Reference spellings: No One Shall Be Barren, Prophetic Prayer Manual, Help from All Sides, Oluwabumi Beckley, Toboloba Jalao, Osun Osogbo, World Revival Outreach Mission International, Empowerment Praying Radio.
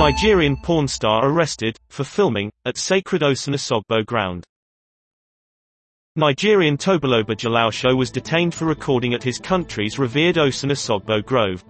Nigerian porn star arrested for filming at sacred Osun Osogbo ground. Nigerian Toboloba Jalao was detained for recording at his country's revered Osun Osogbo grove.